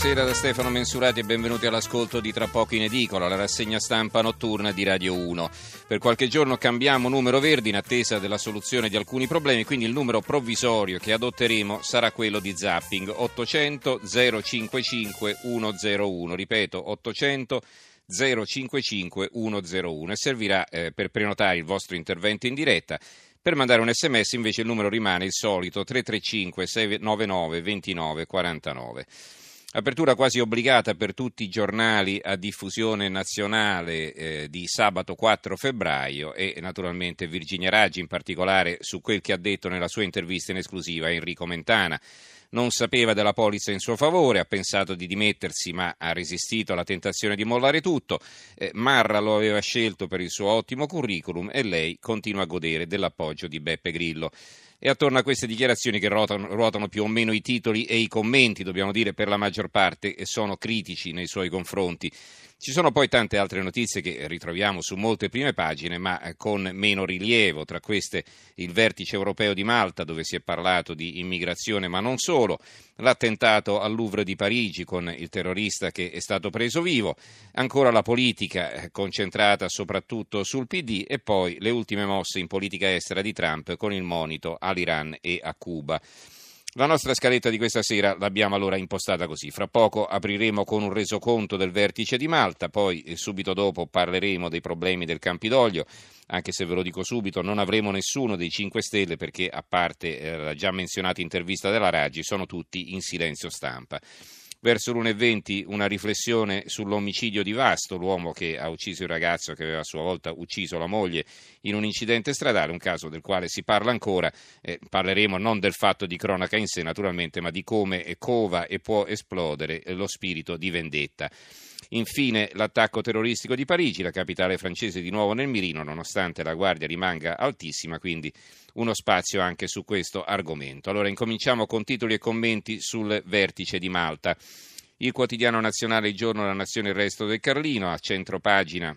Buonasera da Stefano Mensurati e benvenuti all'ascolto di Tra poco in edicola, la rassegna stampa notturna di Radio 1. Per qualche giorno cambiamo numero verde in attesa della soluzione di alcuni problemi, quindi il numero provvisorio che adotteremo sarà quello di zapping, 800 055 101, ripeto 800 055 101 e servirà per prenotare il vostro intervento in diretta. Per mandare un sms invece il numero rimane il solito 335 699 29 49. Apertura quasi obbligata per tutti i giornali a diffusione nazionale di sabato 4 febbraio e naturalmente Virginia Raggi in particolare su quel che ha detto nella sua intervista in esclusiva a Enrico Mentana. Non sapeva della polizza in suo favore, ha pensato di dimettersi ma ha resistito alla tentazione di mollare tutto. Marra lo aveva scelto per il suo ottimo curriculum e lei continua a godere dell'appoggio di Beppe Grillo. E attorno a queste dichiarazioni che ruotano più o meno i titoli e i commenti, dobbiamo dire per la maggior parte, e sono critici nei suoi confronti. Ci sono poi tante altre notizie che ritroviamo su molte prime pagine, ma con meno rilievo. Tra queste il vertice europeo di Malta, dove si è parlato di immigrazione, ma non solo, l'attentato al Louvre di Parigi con il terrorista che è stato preso vivo, ancora la politica concentrata soprattutto sul PD e poi le ultime mosse in politica estera di Trump con il monito all'Iran e a Cuba. La nostra scaletta di questa sera l'abbiamo allora impostata così. Fra poco apriremo con un resoconto del vertice di Malta, poi subito dopo parleremo dei problemi del Campidoglio, anche se ve lo dico subito, non avremo nessuno dei 5 Stelle perché a parte la già menzionata intervista della Raggi sono tutti in silenzio stampa. Verso l'1.20 una riflessione sull'omicidio di Vasto, l'uomo che ha ucciso il ragazzo che aveva a sua volta ucciso la moglie in un incidente stradale, un caso del quale si parla ancora. Parleremo non del fatto di cronaca in sé naturalmente, ma di come cova e può esplodere lo spirito di vendetta. Infine l'attacco terroristico di Parigi, la capitale francese di nuovo nel mirino, nonostante la guardia rimanga altissima, quindi uno spazio anche su questo argomento. Allora incominciamo con titoli e commenti sul vertice di Malta. Il quotidiano nazionale Il Giorno, La Nazione, Il Resto del Carlino, a centropagina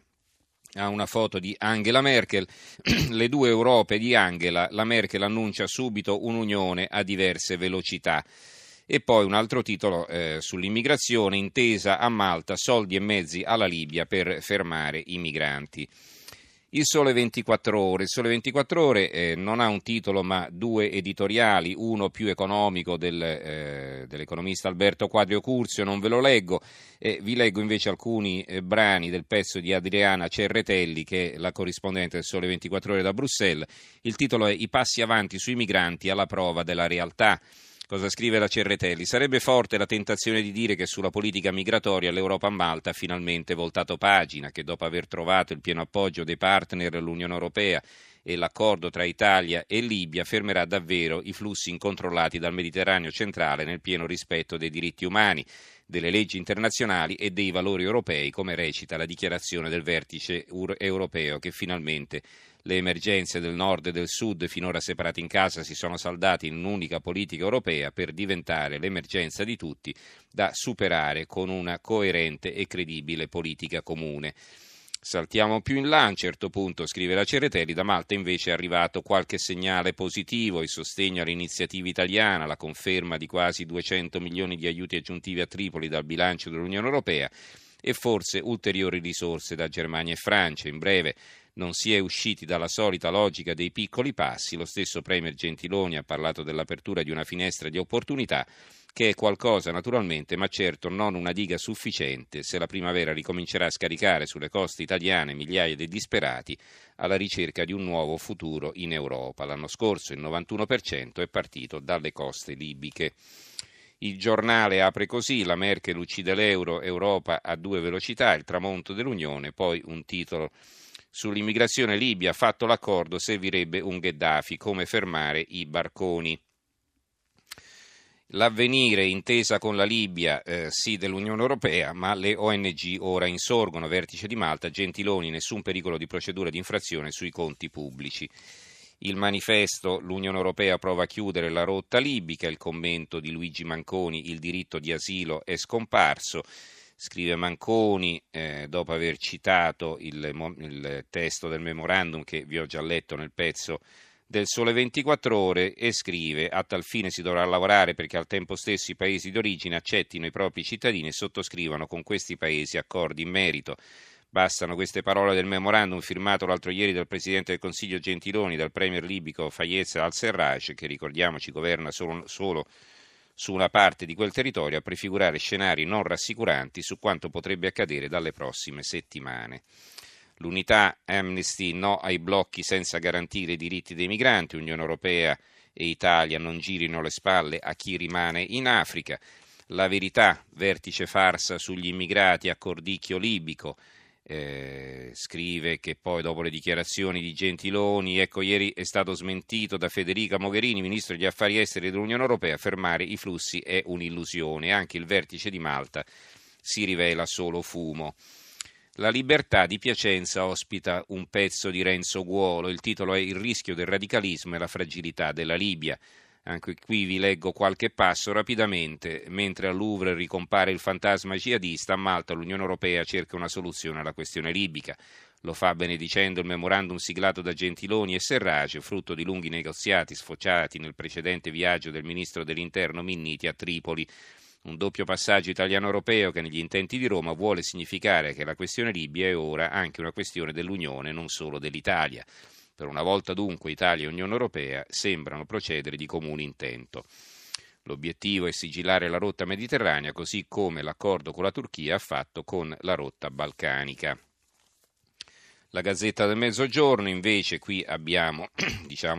ha una foto di Angela Merkel, le due Europe di Angela, la Merkel annuncia subito un'unione a diverse velocità. E poi un altro titolo sull'immigrazione, intesa a Malta, soldi e mezzi alla Libia per fermare i migranti. Il Sole 24 Ore. Il Sole 24 Ore non ha un titolo ma due editoriali, uno più economico dell'economista Alberto Quadrio Curzio, non ve lo leggo, vi leggo invece alcuni brani del pezzo di Adriana Cerretelli che è la corrispondente del Sole 24 Ore da Bruxelles. Il titolo è I passi avanti sui migranti alla prova della realtà. Cosa scrive la Cerretelli? Sarebbe forte la tentazione di dire che sulla politica migratoria l'Europa a Malta ha finalmente voltato pagina, che dopo aver trovato il pieno appoggio dei partner l'Unione Europea e l'accordo tra Italia e Libia fermerà davvero i flussi incontrollati dal Mediterraneo centrale nel pieno rispetto dei diritti umani, delle leggi internazionali e dei valori europei, come recita la dichiarazione del vertice europeo che finalmente le emergenze del nord e del sud finora separate in casa si sono saldate in un'unica politica europea per diventare l'emergenza di tutti da superare con una coerente e credibile politica comune. Saltiamo più in là, a un certo punto, scrive la Cerretelli, da Malta invece è arrivato qualche segnale positivo, il sostegno all'iniziativa italiana, la conferma di quasi 200 milioni di aiuti aggiuntivi a Tripoli dal bilancio dell'Unione Europea e forse ulteriori risorse da Germania e Francia. In breve, non si è usciti dalla solita logica dei piccoli passi, lo stesso Premier Gentiloni ha parlato dell'apertura di una finestra di opportunità, che è qualcosa naturalmente, ma certo non una diga sufficiente se la primavera ricomincerà a scaricare sulle coste italiane migliaia di disperati alla ricerca di un nuovo futuro in Europa. L'anno scorso il 91% è partito dalle coste libiche. Il Giornale apre così, la Merkel uccide l'euro, Europa a due velocità, il tramonto dell'Unione, poi un titolo sull'immigrazione Libia, fatto l'accordo servirebbe un Gheddafi, come fermare i barconi. L'Avvenire, intesa con la Libia, sì dell'Unione Europea, ma le ONG ora insorgono, vertice di Malta, Gentiloni, nessun pericolo di procedura di infrazione sui conti pubblici. Il Manifesto, l'Unione Europea prova a chiudere la rotta libica, il commento di Luigi Manconi, il diritto di asilo è scomparso. scrive Manconi, dopo aver citato il testo del memorandum che vi ho già letto nel pezzo del Sole 24 Ore, e scrive: a tal fine si dovrà lavorare perché al tempo stesso i paesi d'origine accettino i propri cittadini e sottoscrivano con questi paesi accordi in merito. Bastano queste parole del memorandum firmato l'altro ieri dal Presidente del Consiglio Gentiloni, dal premier libico Fayez al-Sarraj, che ricordiamoci governa solo su una parte di quel territorio, a prefigurare scenari non rassicuranti su quanto potrebbe accadere dalle prossime settimane. L'Unità, Amnesty, no ai blocchi senza garantire i diritti dei migranti, Unione Europea e Italia non girino le spalle a chi rimane in Africa. La Verità, vertice farsa sugli immigrati a Cordicchio libico, scrive che poi dopo le dichiarazioni di Gentiloni, ecco, ieri è stato smentito da Federica Mogherini, ministro degli affari esteri dell'Unione Europea, fermare i flussi è un'illusione, anche il vertice di Malta si rivela solo fumo. La Libertà di Piacenza ospita un pezzo di Renzo Guolo, il titolo è Il rischio del radicalismo e la fragilità della Libia. Anche qui vi leggo qualche passo rapidamente. Mentre al Louvre ricompare il fantasma jihadista, a Malta l'Unione Europea cerca una soluzione alla questione libica. Lo fa benedicendo il memorandum siglato da Gentiloni e Sarraj, frutto di lunghi negoziati sfociati nel precedente viaggio del ministro dell'Interno Minniti a Tripoli. Un doppio passaggio italiano-europeo che negli intenti di Roma vuole significare che la questione Libia è ora anche una questione dell'Unione, non solo dell'Italia. Per una volta dunque Italia e Unione Europea sembrano procedere di comune intento. L'obiettivo è sigillare la rotta mediterranea, così come l'accordo con la Turchia ha fatto con la rotta balcanica. La Gazzetta del Mezzogiorno, invece, qui abbiamo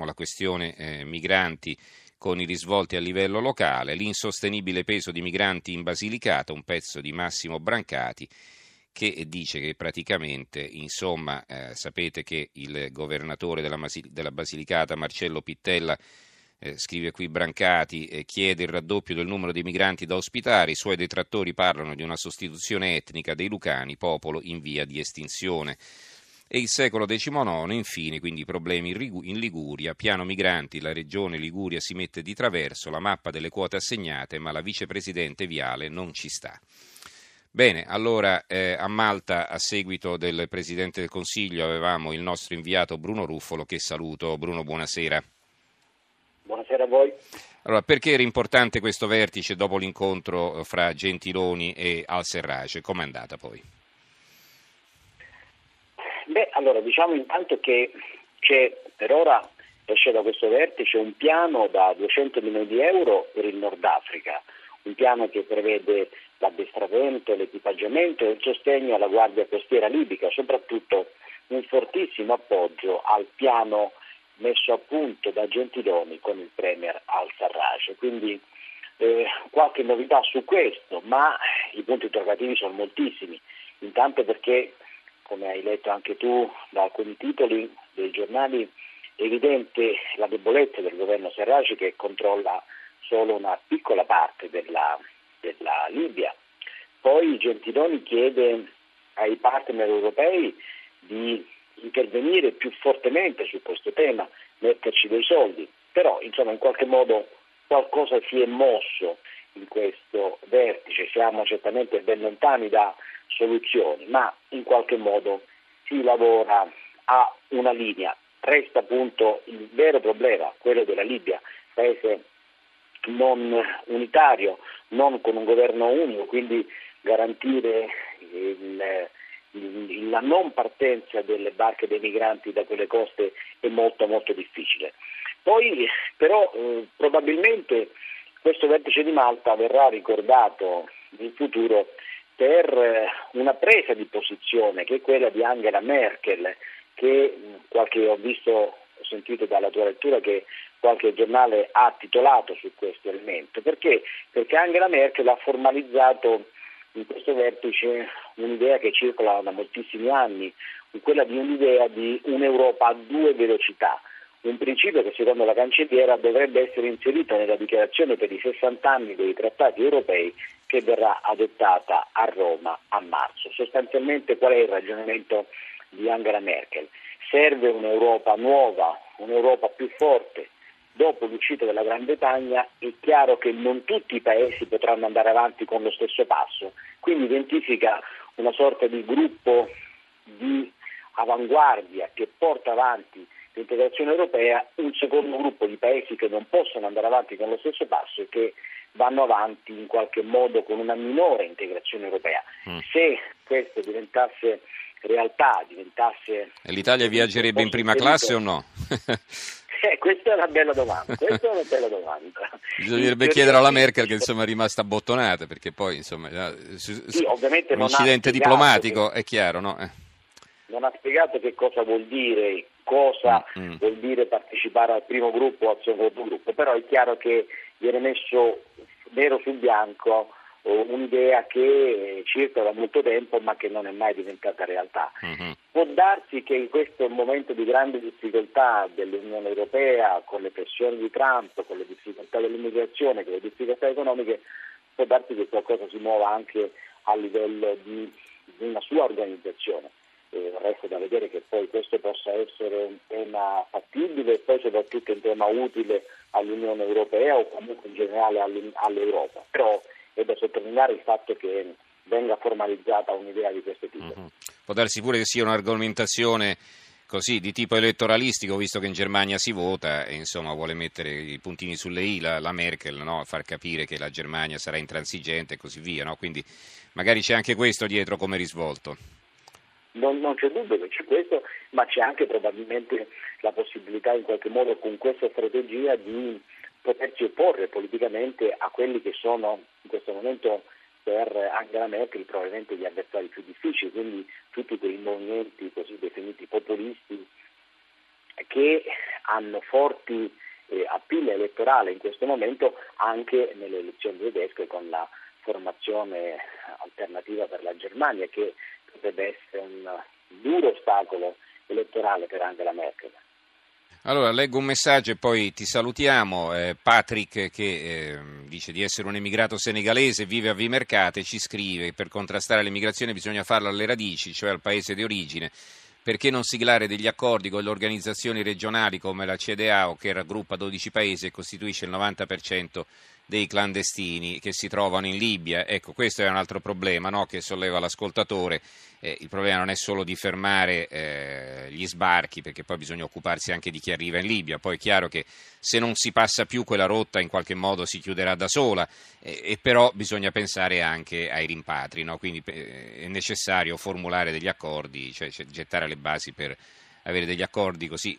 la questione migranti con i risvolti a livello locale, l'insostenibile peso di migranti in Basilicata, un pezzo di Massimo Brancati che dice che praticamente, sapete che il governatore della Basilicata, Marcello Pittella, scrive qui Brancati, chiede il raddoppio del numero dei migranti da ospitare, i suoi detrattori parlano di una sostituzione etnica dei lucani, popolo in via di estinzione. E il secolo XIX, infine, quindi problemi in Liguria, piano migranti, la regione Liguria si mette di traverso, la mappa delle quote assegnate, ma la vicepresidente Viale non ci sta. Bene, allora a Malta, a seguito del Presidente del Consiglio, avevamo il nostro inviato Bruno Ruffolo, che saluto. Bruno, buonasera. Buonasera a voi. Allora, perché era importante questo vertice dopo l'incontro fra Gentiloni e al-Sarraj? Com'è andata poi? Beh, allora diciamo intanto che c'è per ora, esce da questo vertice un piano da 200 milioni di euro per il Nord Africa, un piano che prevede l'addestramento, l'equipaggiamento e il sostegno alla Guardia Costiera libica, soprattutto un fortissimo appoggio al piano messo a punto da Gentiloni con il premier al-Sarraj. Quindi qualche novità su questo, ma i punti interrogativi sono moltissimi, intanto perché, come hai letto anche tu da alcuni titoli dei giornali, è evidente la debolezza del governo Sarraj, che controlla solo una piccola parte della Libia. Poi Gentiloni chiede ai partner europei di intervenire più fortemente su questo tema, metterci dei soldi, però in qualche modo qualcosa si è mosso in questo vertice, siamo certamente ben lontani da soluzioni, ma in qualche modo si lavora a una linea. Resta appunto il vero problema, quello della Libia, paese non unitario, non con un governo unico, quindi garantire la non partenza delle barche dei migranti da quelle coste è molto molto difficile. Poi però probabilmente questo vertice di Malta verrà ricordato in futuro per una presa di posizione che è quella di Angela Merkel, che ho sentito dalla tua lettura che qualche giornale ha titolato su questo elemento. Perché Angela Merkel ha formalizzato in questo vertice un'idea che circola da moltissimi anni, quella di un'idea di un'Europa a due velocità, un principio che secondo la cancelliera dovrebbe essere inserito nella dichiarazione per i 60 anni dei trattati europei che verrà adottata a Roma a marzo. Sostanzialmente qual è il ragionamento di Angela Merkel? Serve un'Europa nuova, un'Europa più forte. Dopo l'uscita della Gran Bretagna è chiaro che non tutti i paesi potranno andare avanti con lo stesso passo, Quindi identifica una sorta di gruppo di avanguardia che porta avanti l'integrazione europea, un secondo gruppo di paesi che non possono andare avanti con lo stesso passo e che vanno avanti in qualche modo con una minore integrazione europea. Se questo diventasse realtà, diventasse... L'Italia viaggerebbe in prima classe o no? Questa è una bella domanda, Bisognerebbe chiedere alla Merkel, che insomma è rimasta abbottonata, perché poi insomma sì, ovviamente un incidente diplomatico è chiaro, no? Non ha spiegato che cosa vuol dire, vuol dire partecipare al primo gruppo o al secondo gruppo, però è chiaro che viene messo nero su bianco un'idea che circa da molto tempo ma che non è mai diventata realtà. Può darsi che in questo momento di grande difficoltà dell'Unione Europea, con le pressioni di Trump, con le difficoltà dell'immigrazione, con le difficoltà economiche, può darsi che qualcosa si muova anche a livello di una sua organizzazione. Resta da vedere che poi questo possa essere un tema fattibile e poi soprattutto un tema utile all'Unione Europea o comunque in generale all'Europa. Però è da sottolineare il fatto che venga formalizzata un'idea di questo tipo. Può darsi pure che sia un'argomentazione così di tipo elettoralistico, visto che in Germania si vota e insomma vuole mettere i puntini sulle i la Merkel, no? Far capire che la Germania sarà intransigente e così via, no? Quindi magari c'è anche questo dietro come risvolto. Non c'è dubbio che c'è questo, ma c'è anche probabilmente la possibilità in qualche modo con questa strategia di potersi opporre politicamente a quelli che sono in questo momento per Angela Merkel probabilmente gli avversari più difficili, quindi tutti quei movimenti così definiti populisti che hanno forti appille elettorale in questo momento anche nelle elezioni tedesche con la formazione alternativa per la Germania che potrebbe essere un duro ostacolo elettorale per Angela Merkel. Allora, leggo un messaggio e poi ti salutiamo. Patrick, che dice di essere un emigrato senegalese, vive a Vimercate, ci scrive che per contrastare l'emigrazione bisogna farlo alle radici, cioè al paese di origine. Perché non siglare degli accordi con le organizzazioni regionali come la Cedeao, che raggruppa 12 paesi e costituisce il 90% dei clandestini che si trovano in Libia? Ecco, questo è un altro problema, no? Che solleva l'ascoltatore. Il problema non è solo di fermare gli sbarchi, perché poi bisogna occuparsi anche di chi arriva in Libia. Poi è chiaro che se non si passa più quella rotta in qualche modo si chiuderà da sola, e però bisogna pensare anche ai rimpatri, no? Quindi è necessario formulare degli accordi, cioè gettare le basi per avere degli accordi così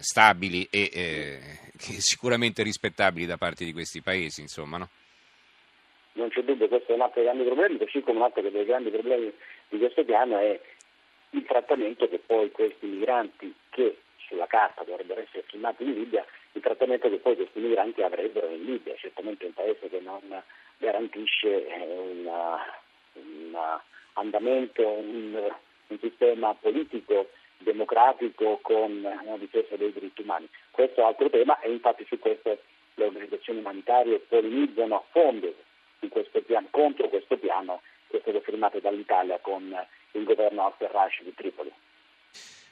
stabili e che sicuramente rispettabili da parte di questi paesi, insomma, no? Non c'è dubbio, questo è un altro dei grandi problemi, così come un altro dei grandi problemi di questo piano è il trattamento che poi questi migranti, che sulla carta dovrebbero essere chiamati in Libia, il trattamento che poi questi migranti avrebbero in Libia, certamente un paese che non garantisce un andamento, un sistema politico democratico con una difesa dei diritti umani. Questo è un altro tema e infatti su questo le organizzazioni umanitarie polemizzano a fondo in questo piano, contro questo piano che è stato firmato dall'Italia con il governo al-Sarraj di Tripoli.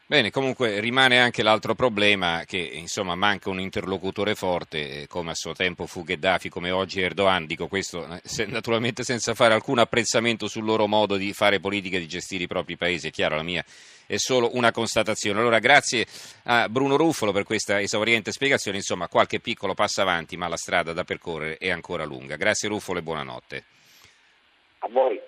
Bene, comunque rimane anche l'altro problema che insomma manca un interlocutore forte, come a suo tempo fu Gheddafi, come oggi Erdogan, dico questo naturalmente senza fare alcun apprezzamento sul loro modo di fare politica e di gestire i propri paesi, è chiaro, la mia è solo una constatazione. Allora grazie a Bruno Ruffolo per questa esauriente spiegazione, insomma qualche piccolo passo avanti ma la strada da percorrere è ancora lunga. Grazie Ruffolo e buonanotte. A voi.